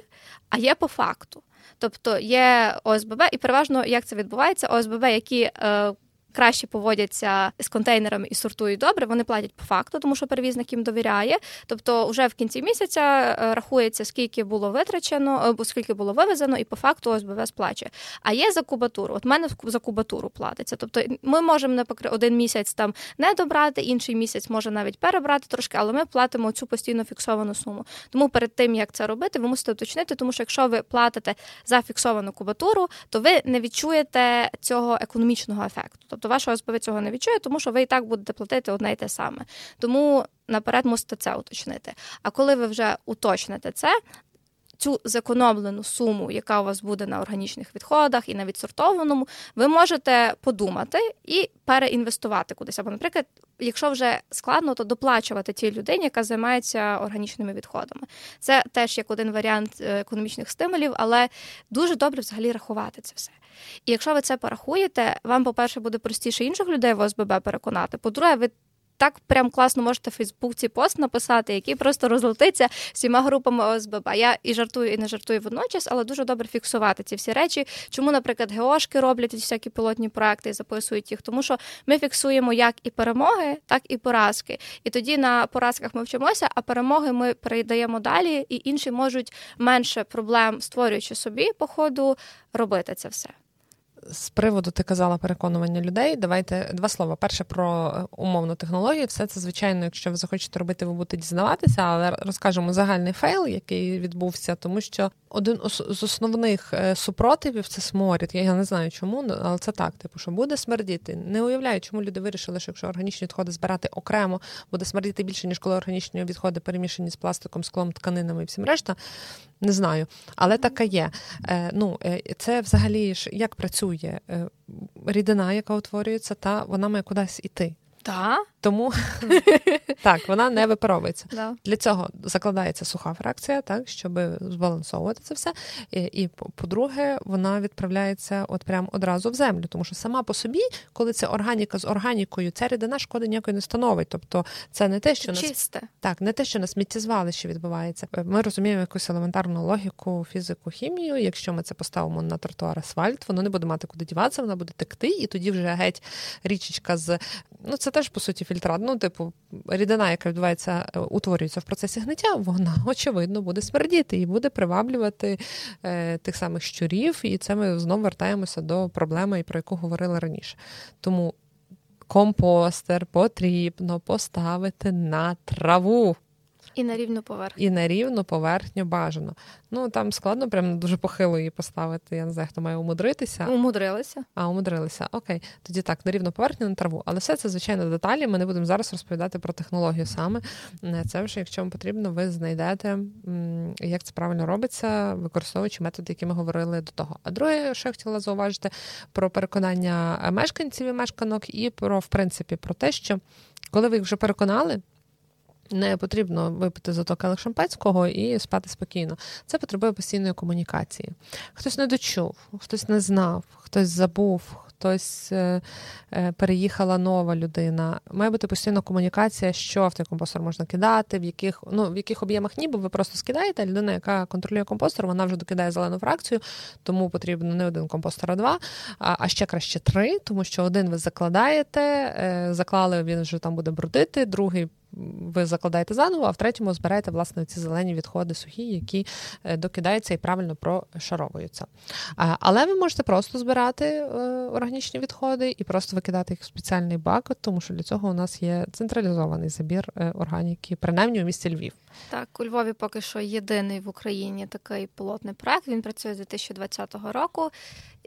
а є по факту. Тобто є ОСББ, і переважно, як це відбувається, ОСББ, які е, краще поводяться з контейнерами і сортують добре, вони платять по факту, тому що перевізник їм довіряє. Тобто вже в кінці місяця рахується, скільки було витрачено, е, скільки було вивезено, і по факту ОСББ сплачує. А є за кубатуру. От в мене за кубатуру платиться. Тобто ми можемо не покри... один місяць там не добрати, інший місяць може навіть перебрати трошки, але ми платимо цю постійно фіксовану суму. Тому перед тим, як це робити, ви мусите уточнити, тому що якщо ви платите за фіксовану кубатуру, то ви не відчуєте цього економічного ефекту. Тобто ваша ОСББ цього не відчує, тому що ви і так будете платити одне й те саме. Тому наперед мусите це уточнити. А коли ви вже уточните це, цю зекономлену суму, яка у вас буде на органічних відходах і на відсортованому, ви можете подумати і переінвестувати кудись. Або, наприклад, якщо вже складно, то доплачувати тій людині, яка займається органічними відходами. Це теж як один варіант економічних стимулів, але дуже добре взагалі рахувати це все. І якщо ви це порахуєте, вам, по-перше, буде простіше інших людей в ОСББ переконати. По-друге, ви так прям класно можете в Фейсбуці пост написати, який просто розлетиться всіма групами ОСББ. Я і жартую, і не жартую водночас, але дуже добре фіксувати ці всі речі. Чому, наприклад, ГОшки роблять всякі пілотні проекти і записують їх? Тому що ми фіксуємо як і перемоги, так і поразки. І тоді на поразках ми вчимося, а перемоги ми передаємо далі, і інші можуть менше проблем, створюючи собі по ходу, робити це все. З приводу, ти казала, переконування людей, давайте два слова. Перше про умовну технологію. Все це, звичайно, якщо ви захочете робити, ви будете дізнаватися, але розкажемо загальний фейл, який відбувся, тому що один з основних супротивів – це сморід. Я не знаю чому, але це так, типу, що буде смердіти. Не уявляю, чому люди вирішили, що якщо органічні відходи збирати окремо, буде смердіти більше, ніж коли органічні відходи перемішані з пластиком, склом, тканинами і всім решта. Не знаю, але така є. Ну, це взагалі ж як працює рідина, яка утворюється, та вона має кудись іти. Та? Тому так, вона не випаровується. Да. Для цього закладається суха фракція, так, щоб збалансовувати це все. І, і по-друге, вона відправляється от прямо одразу в землю. Тому що сама по собі, коли це органіка з органікою, ця рідина шкоди ніякої не становить. Тобто це не те, що чисте. На, так, не те, що на сміттєзвалищі відбувається. Ми розуміємо якусь елементарну логіку, фізику, хімію. Якщо ми це поставимо на тротуар асфальт, воно не буде мати куди діватися, воно буде текти, і тоді вже геть річечка з... Ну, це теж, по суті, фільтрат. Ну, типу, рідина, яка відбувається, утворюється в процесі гниття, вона, очевидно, буде смердіти і буде приваблювати е, тих самих щурів. І це ми знову вертаємося до проблеми, про яку говорили раніше. Тому компостер потрібно поставити на траву. І на рівну поверхню. І на рівну поверхню бажано. Ну, там складно прям дуже похило її поставити. Я не знаю, хто має умудритися. Умудрилися. А, умудрилися. Окей. Тоді так, на рівну поверхню, на траву. Але все це, звичайно, деталі. Ми не будемо зараз розповідати про технологію саме. Це вже, якщо вам потрібно, ви знайдете, як це правильно робиться, використовуючи методи, які ми говорили до того. А друге, що я хотіла зауважити, про переконання мешканців і мешканок і про, в принципі, про те, що коли ви їх вже переконали, не потрібно випити за то келих шампанського і спати спокійно. Це потребує постійної комунікації. Хтось не дочув, хтось не знав, хтось забув, хтось е, е, переїхала нова людина. Має бути постійна комунікація, що в той компостер можна кидати, в яких, ну, в яких об'ємах ні, бо ви просто скидаєте. Людина, яка контролює компостер, вона вже докидає зелену фракцію, тому потрібно не один компостер, а два, а, а ще краще три, тому що один ви закладаєте, е, заклали, він вже там буде брудити, другий ви закладаєте заново, а в третьому збираєте, власне, ці зелені відходи сухі, які докидаються і правильно прошаровуються. Але ви можете просто збирати органічні відходи і просто викидати їх в спеціальний бак, тому що для цього у нас є централізований забір органіки, принаймні у місті Львів. Так, у Львові поки що єдиний в Україні такий пілотний проект. Він працює з дві тисячі двадцятого року.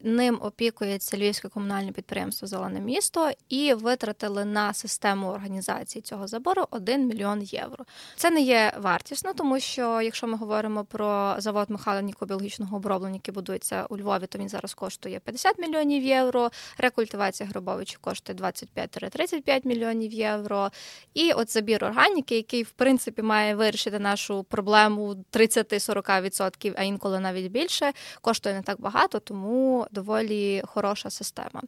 Ним опікується Львівське комунальне підприємство «Зелене місто» і витратили на систему організації цього забору один мільйон євро. Це не є вартісно, тому що, якщо ми говоримо про завод механіко-біологічного оброблення, який будується у Львові, то він зараз коштує п'ятдесят мільйонів євро, рекультивація Грибовичі коштує двадцять п'ять - тридцять п'ять мільйонів євро, і от забір органіки, який, в принципі, має вирішити нашу проблему тридцять - сорок відсотків, а інколи навіть більше, коштує не так багато, тому доволі хороша система.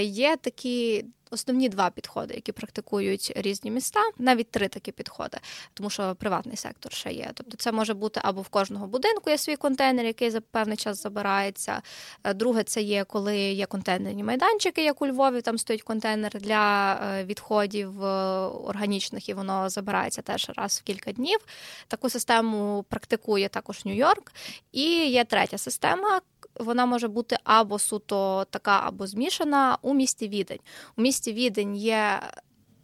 Є такі основні два підходи, які практикують різні міста, навіть три такі підходи, тому що приватний сектор ще є. Тобто це може бути або в кожного будинку є свій контейнер, який за певний час забирається. Друге, це є, коли є контейнерні майданчики, як у Львові, там стоїть контейнер для відходів органічних, і воно забирається теж раз в кілька днів. Таку систему практикує також Нью-Йорк. І є третя система, вона може бути або суто така, або змішана у місті Відень. У місті Відень є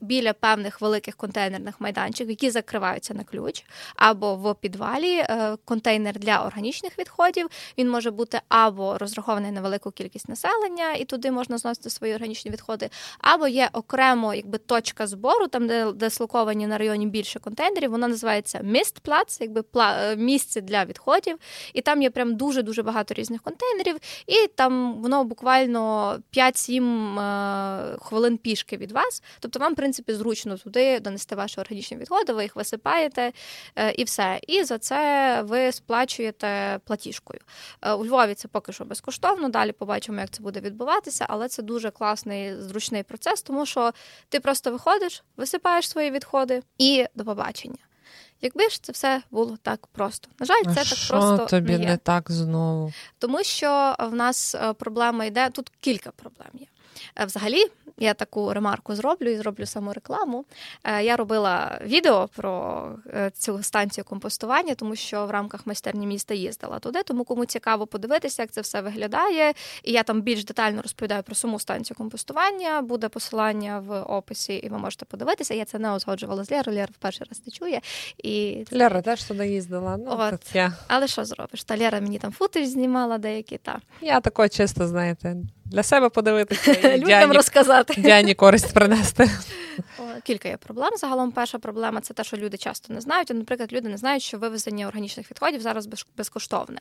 біля певних великих контейнерних майданчиків, які закриваються на ключ, або в підвалі контейнер для органічних відходів. Він може бути або розрахований на велику кількість населення, і туди можна зносити свої органічні відходи, або є окремо якби точка збору, там де дислоковані на районі більше контейнерів, вона називається Mistplatz, якби місце для відходів, і там є прям дуже-дуже багато різних контейнерів, і там воно буквально п'ять-сім хвилин пішки від вас, тобто вам, в принципі, зручно туди донести ваші органічні відходи, ви їх висипаєте і все. І за це ви сплачуєте платіжкою. У Львові це поки що безкоштовно, далі побачимо, як це буде відбуватися, але це дуже класний, зручний процес, тому що ти просто виходиш, висипаєш свої відходи і до побачення. Якби ж це все було так просто. На жаль, це а так що просто тобі не є. Не так знову? Тому що в нас проблема йде, тут кілька проблем є. Взагалі, я таку ремарку зроблю і зроблю саму рекламу. Я робила відео про цю станцію компостування, тому що в рамках майстерні міста їздила туди, тому кому цікаво подивитися, як це все виглядає. І я там більш детально розповідаю про саму станцію компостування, буде посилання в описі, і ви можете подивитися. Я це не узгоджувала з Лєрою, Лєра в перший раз не чує. І... Лєра теж туди їздила. Ну, от. Я. Але що зробиш? Та Лєра мені там футаж знімала деякі. Та. Я тако чисто, знаєте... Для себе подивитися, людям розказати. Діані користь принести. Кілька є проблем. Загалом перша проблема – це те, що люди часто не знають. Наприклад, люди не знають, що вивезення органічних відходів зараз безкоштовне.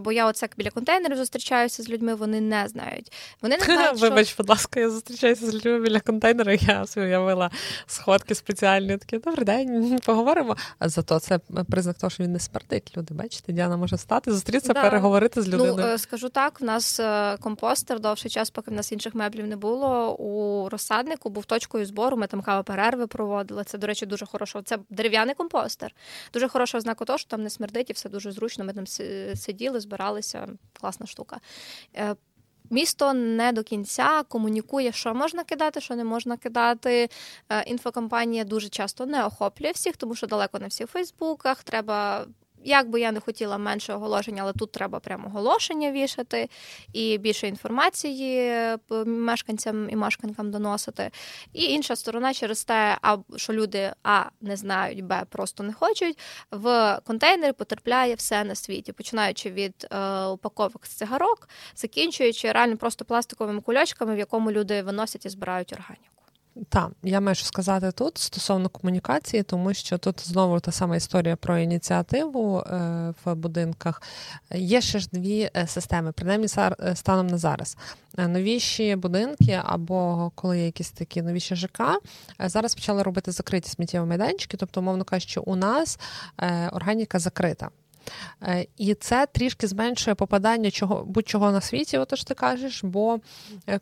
Бо я оце біля контейнерів зустрічаюся з людьми, вони не знають. Вони не знають, що... Вибач, будь ласка, я зустрічаюся з людьми біля контейнера, я уявила сходки спеціальні, такі, добрий день, поговоримо. А зато це признак того, що він не смердить. Люди, бачите, Діана може встати, зустрітися, да. переговорити з людиною. Ну, скажу так, в нас компостер довший час, поки в нас інших меблів не було, у розсаднику був точкою збору, ми там кавоперерви проводили. Це, до речі, дуже хорошо. Це дерев'яний компостер. Дуже хороша ознака того, що там не смердить і все дуже зручно. Ми там сиділи, збиралися. Класна штука. Місто не до кінця комунікує, що можна кидати, що не можна кидати. Інфокампанія дуже часто не охоплює всіх, тому що далеко не всі в Фейсбуках. Треба... Як би я не хотіла менше оголошень, але тут треба прямо оголошення вішати і більше інформації мешканцям і мешканкам доносити. І інша сторона через те, що люди а, не знають, б, просто не хочуть, в контейнери потрапляє все на світі, починаючи від е, упаковок з цигарок, закінчуючи реально просто пластиковими кульочками, в якому люди виносять і збирають органіку. Так, я маю що сказати тут стосовно комунікації, тому що тут знову та сама історія про ініціативу в будинках. Є ще ж дві системи, принаймні станом на зараз. Новіші будинки або коли є якісь такі новіші ЖК, зараз почали робити закриті сміттєві майданчики, тобто, умовно кажучи, у нас органіка закрита. І це трішки зменшує попадання чого, будь-чого на світі, отож ти кажеш, бо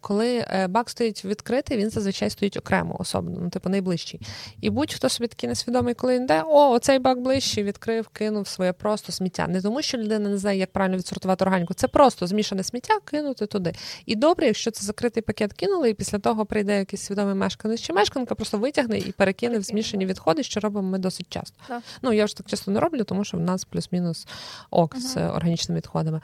коли бак стоїть відкритий, він зазвичай стоїть окремо, особливо, ну, типу найближчий. І будь-хто собі такий несвідомий, коли він йде, о, оцей бак ближчий, відкрив, кинув своє просто сміття. Не тому, що людина не знає, як правильно відсортувати органіку, це просто змішане сміття кинути туди. І добре, якщо це закритий пакет кинули, і після того прийде якийсь свідомий мешканець чи мешканка, просто витягне і перекине в змішані відходи, що робимо ми досить часто. Так. Ну, я ж так часто не роблю, тому що в нас плюс-мінус з ок з ага. органічними відходами.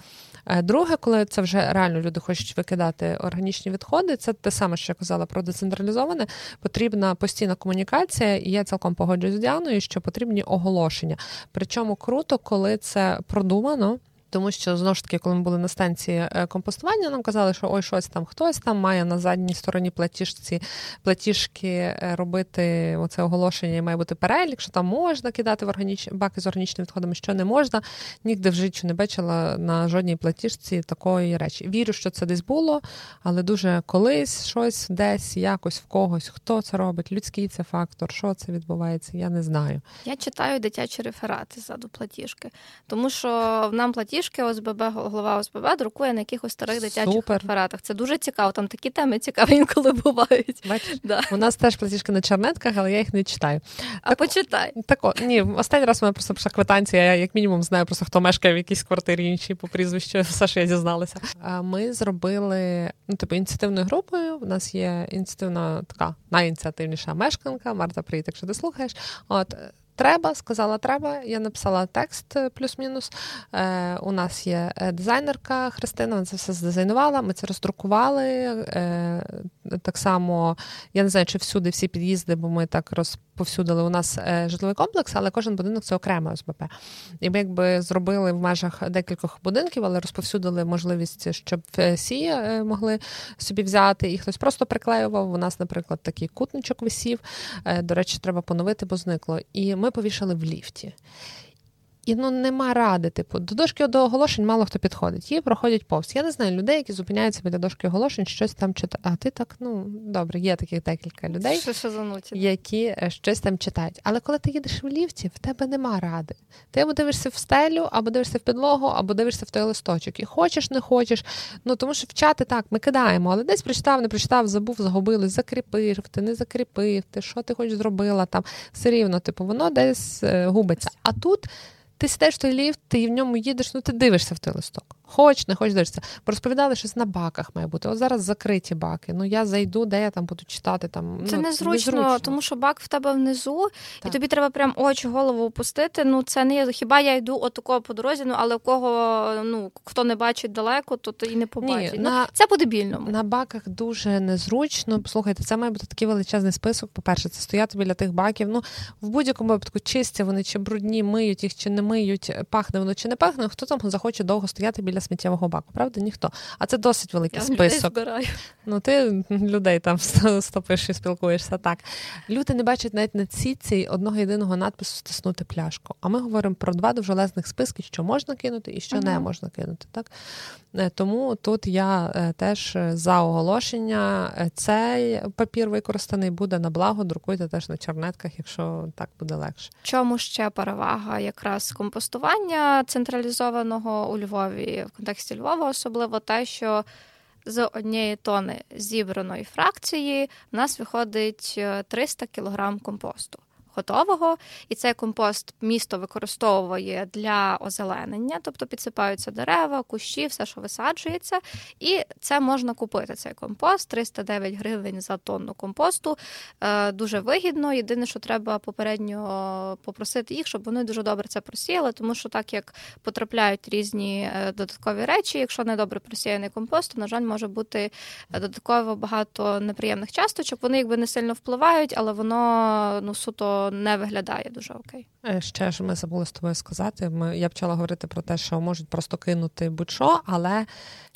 Друге, коли це вже реально люди хочуть викидати органічні відходи, це те саме, що я казала про децентралізоване, потрібна постійна комунікація, і я цілком погоджуюсь з Діаною, що потрібні оголошення. Причому круто, коли це продумано, тому що, знову ж таки, коли ми були на станції компостування, нам казали, що ой, щось там, хтось там має на задній стороні платіжці, платіжки робити оце оголошення, має бути перелік, що там можна кидати в органіч... баки з органічними відходами, що не можна. Нігде в житті не бачила на жодній платіжці такої речі. Вірю, що це десь було, але дуже колись, щось, десь, якось, в когось, хто це робить, людський це фактор, що це відбувається, я не знаю. Я читаю дитячі реферати ззаду платіжки, тому що нам платіжки ОСББ, голова ОСББ друкує на якихось старих дитячих Супер. Рефератах. Це дуже цікаво, там такі теми цікаві інколи бувають. Бачиш, да. У нас теж платіжки на чернетках, але я їх не читаю. А так, почитай. Так, о, ні, останній раз у мене просто пішла квитанція, я як мінімум знаю просто, хто мешкає в якійсь квартирі іншій по прізвищу, все, що я дізналася. Ми зробили, ну, типу, ініціативною групою, у нас є ініціативна, така, найініціативніша мешканка, Марта, привіт, якщо ти слухаєш. От, Треба, сказала треба, я написала текст плюс-мінус, е, у нас є дизайнерка Христина, вона це все здизайнувала, ми це роздрукували, е, так само, я не знаю, чи всюди всі під'їзди, бо ми так розповсюдили у нас житловий комплекс, але кожен будинок – це окрема ОСББ. І ми якби зробили в межах декількох будинків, але розповсюдили можливість, щоб всі могли собі взяти, і хтось просто приклеював. У нас, наприклад, такий кутничок висів, до речі, треба поновити, бо зникло. І ми повішали в ліфті. І, ну, нема ради, типу, до дошки до оголошень мало хто підходить. Її проходять повз. Я не знаю людей, які зупиняються біля дошки оголошень, щось там читають. А ти так, ну, добре, є таких декілька людей, які щось там читають. Але коли ти їдеш в ліфті, в тебе нема ради. Ти або дивишся в стелю, або дивишся в підлогу, або дивишся в той листочок. І хочеш, не хочеш. Ну, тому що в чати так, ми кидаємо, але десь прочитав, не прочитав, забув, загубили, закріпив, ти не закріпив, ти що ти хоч зробила там. Все рівно, типу, воно десь губиться. А тут ти сидиш в той ліфт, ти в ньому їдеш, ну ти дивишся в той листок. Хоч, не хоч, дивишся. Розповідали, щось на баках має бути. От зараз закриті баки. Ну я зайду, де я там буду читати. Там, це ну, незручно, незручно, тому що бак в тебе внизу, так, і тобі треба прям очі, голову опустити. Ну це не є, хіба я йду отакого по дорозі, ну але у кого, ну, хто не бачить далеко, то, то і не побачить. Ні, ну, на, це буде більно. На баках дуже незручно. Послухайте, це має бути такий величезний список. По-перше, це стояти біля тих баків. Ну, в будь-якому випадку чисті вони чи брудні, миють їх, чи не миють, пахне воно чи не пахне, хто там захоче довго стояти біля сміттєвого баку, правда? Ніхто. А це досить великий я список. Ну, ти людей там стопиш і спілкуєшся, так. Люди не бачать навіть на сітці одного єдиного надпису «стиснути пляшку». А ми говоримо про два довжелезних списки, що можна кинути і що ага. не можна кинути, так? Тому тут я теж за оголошення. Цей папір використаний буде на благо, друкуйте теж на чернетках, якщо так буде легше. Чому ще перевага якраз компостування централізованого у Львові, в контексті Львова особливо те, що з однієї тони зібраної фракції в нас виходить триста кілограм компосту готового. І цей компост місто використовує для озеленення, тобто підсипаються дерева, кущі, все, що висаджується. І це можна купити, цей компост. триста дев'ять гривень за тонну компосту. Дуже вигідно. Єдине, що треба попередньо попросити їх, щоб вони дуже добре це просіяли, тому що так як потрапляють різні додаткові речі, якщо недобре просіяний компост, то, на жаль, може бути додатково багато неприємних часточок. Вони якби не сильно впливають, але воно, ну, суто не виглядає дуже окей. Ще ж ми забули з тобою сказати. Ми, я почала говорити про те, що можуть просто кинути будь-що, але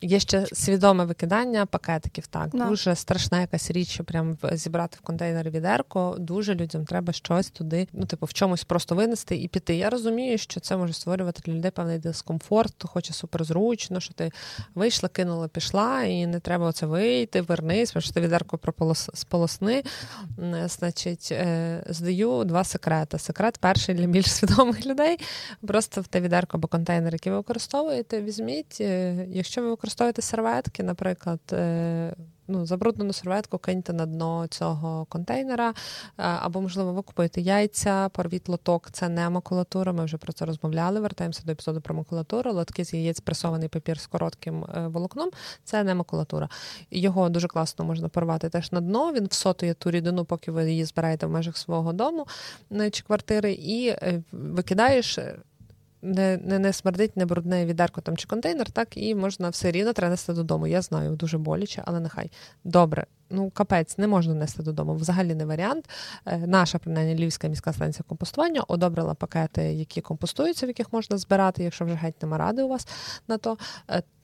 є ще свідоме викидання пакетиків. Так, no. Дуже страшна якась річ, що прям зібрати в контейнер відерко. Дуже людям треба щось туди, ну, типу, в чомусь просто винести і піти. Я розумію, що це може створювати для людей певний дискомфорт, то хоче суперзручно, що ти вийшла, кинула, пішла, і не треба оце вийти, вернись, що ти відерко прополосни. Значить, здаю два секрети. Секрет перший для більш свідомих людей. Просто в те відерко або контейнер, який ви використовуєте, візьміть. Якщо ви використовуєте серветки, наприклад, ну, забруднену серветку киньте на дно цього контейнера, або, можливо, ви купуєте яйця, порвіть лоток, це не макулатура, ми вже про це розмовляли, вертаємося до епізоду про макулатуру, лотки з яєць, пресований папір з коротким волокном, це не макулатура. Його дуже класно можна порвати теж на дно, він всотує ту рідину, поки ви її збираєте в межах свого дому чи квартири, і викидаєш. Не, не, не смердить, не брудне відерко там чи контейнер, так, і можна все рівно принести додому. Я знаю, дуже боляче, але нехай. Добре. Ну, капець, не можна нести додому. Взагалі не варіант. Наша, принаймні, Львівська міська станція компостування одобрила пакети, які компостуються, в яких можна збирати, якщо вже геть нема ради у вас на то.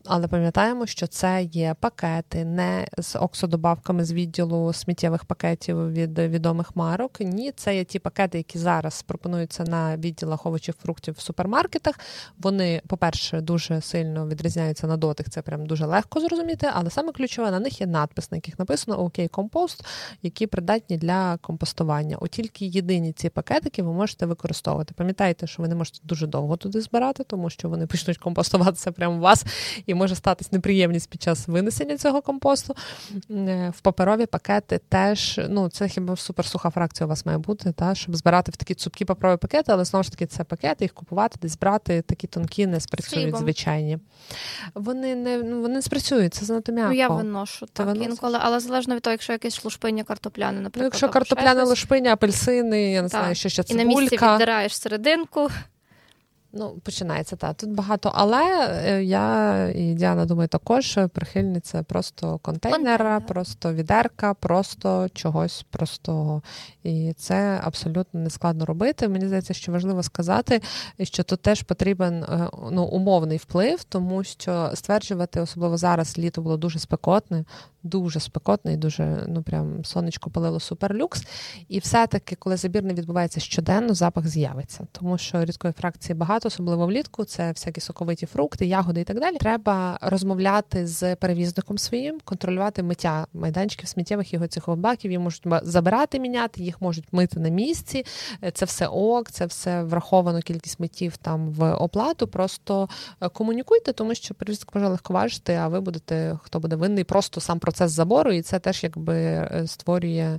Але пам'ятаємо, що це є пакети не з оксодобавками з відділу сміттєвих пакетів від відомих марок. Ні, це є ті пакети, які зараз пропонуються на відділах овочів, фруктів в супермаркетах. Вони, по-перше, дуже сильно відрізняються на дотик, це прям дуже легко зрозуміти, але саме ключове, на них є надпис, на яких написано «Окей, компост», які придатні для компостування. От тільки єдині ці пакетики ви можете використовувати. Пам'ятайте, що ви не можете дуже довго туди збирати, тому що вони почнуть компостуватися прямо у вас, і може статись неприємність під час винесення цього компосту. В паперові пакети теж, ну, це хіба суперсуха фракція у вас має бути, та, щоб збирати в такі цупкі паперові пакети, але, знову ж таки, це пакети, їх купувати, десь брати, такі тонкі не спрацюють звичайні. Вони не, вони не спрацюють, це занадто м'яко. Ну, я виношу, так, виносиш? Інколи, але залежно від того, якщо якісь шлушпиння, картопляни, наприклад. Ну, якщо картопляни, лушпиння, апельсини, я не знаю, що ще цибулька. І на місці віддираєш серединку. Ну, починається, так. Тут багато, але я і Діана, думаю, також прихильниця просто контейнера, Контейнер. просто відерка, просто чогось простого. І це абсолютно не складно робити. Мені здається, що важливо сказати, що тут теж потрібен ну, умовний вплив, тому що стверджувати, особливо зараз, літо було дуже спекотне, дуже спекотне і дуже, ну, прям сонечко палило суперлюкс. І все-таки, коли забір не відбувається щоденно, запах з'явиться. Тому що рідкої фракції багато, особливо влітку, це всякі соковиті фрукти, ягоди і так далі. Треба розмовляти з перевізником своїм, контролювати миття майданчиків сміттєвих і гоцихових баків. Їх можуть забирати, міняти, їх можуть мити на місці. Це все ок, це все враховано кількість миттів там в оплату. Просто комунікуйте, тому що перевізник може легковажити, а ви будете, хто буде винний, просто сам процес забору, і це теж якби створює,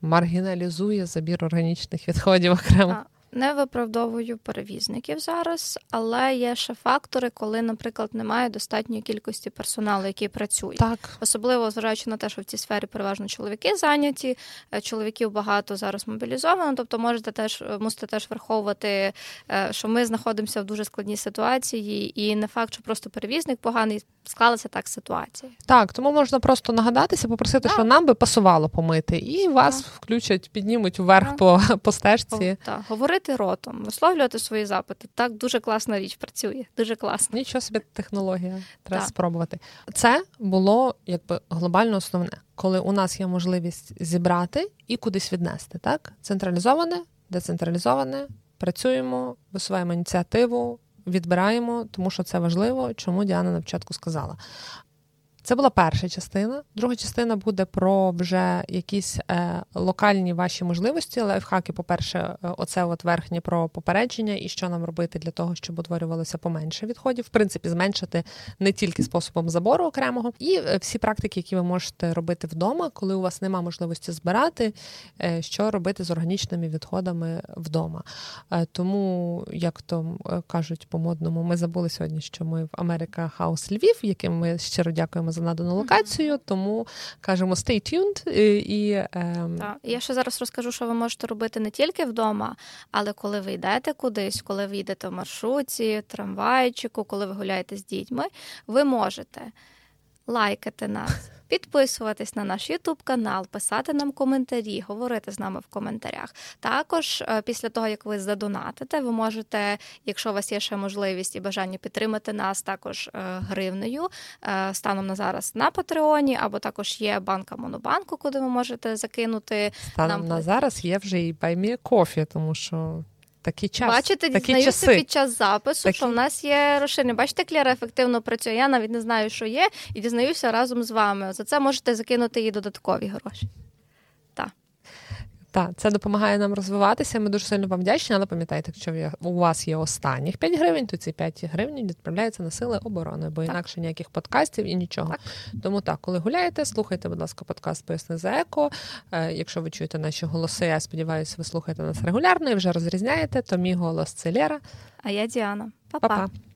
маргіналізує забір органічних відходів окремо. Не виправдовую перевізників зараз, але є ще фактори, коли, наприклад, немає достатньої кількості персоналу, який працює. Так. Особливо, зважаючи на те, що в цій сфері переважно чоловіки зайняті, чоловіків багато зараз мобілізовано, тобто можете теж, мусите теж враховувати, що ми знаходимося в дуже складній ситуації, і не факт, що просто перевізник поганий, склалася так ситуація. Так, тому можна просто нагадатися, попросити, так, що нам би пасувало помити, і вас так включать, піднімуть вверх так по, по стежці. Так, говорити ротом, висловлювати свої запити. Так, дуже класна річ, працює. Дуже класно. Нічого собі технологія. Треба так спробувати. Це було якби глобально основне. Коли у нас є можливість зібрати і кудись віднести, так? Централізоване, децентралізоване, працюємо, висуваємо ініціативу, відбираємо, тому що це важливо, чому Діана на початку сказала. Це була перша частина. Друга частина буде про вже якісь е, локальні ваші можливості, лайфхаки, по-перше, оце от верхнє про попередження і що нам робити для того, щоб утворювалося поменше відходів. В принципі, зменшити не тільки способом забору окремого. І всі практики, які ви можете робити вдома, коли у вас нема можливості збирати, е, що робити з органічними відходами вдома. Е, тому, як то кажуть по-модному, ми забули сьогодні, що ми в Америка Хаус Львів, яким ми щиро дякуємо за надану локацію, тому кажемо stay tuned. І, і, е... так. Я ще зараз розкажу, що ви можете робити не тільки вдома, але коли ви йдете кудись, коли ви їдете в маршрутці, трамвайчику, коли ви гуляєте з дітьми, ви можете лайкати нас, підписуватись на наш ютуб-канал, писати нам коментарі, говорити з нами в коментарях. Також після того, як ви задонатите, ви можете, якщо у вас є ще можливість і бажання, підтримати нас також гривнею, станом на зараз на Патреоні, або також є банка Монобанку, куди ви можете закинути. Станом нам... на зараз є вже і Buy Me a Coffee, тому що... Такий час. Бачите, дізнаюся під час запису, такі... що в нас є розширення. Бачите, Кляра ефективно працює, я навіть не знаю, що є, і дізнаюся разом з вами. За це можете закинути їй додаткові гроші. Так. Так, це допомагає нам розвиватися, ми дуже сильно вам вдячні, але пам'ятайте, якщо у вас є останніх п'ять гривень, то ці п'ять гривень відправляються на сили оборони, бо так інакше ніяких подкастів і нічого. Так. Тому так, коли гуляєте, слухайте, будь ласка, подкаст «Поясни зайко». Якщо ви чуєте наші голоси, я сподіваюся, ви слухаєте нас регулярно і вже розрізняєте, то мій голос – це Лєра. А я Діана. Па-па. Па-па.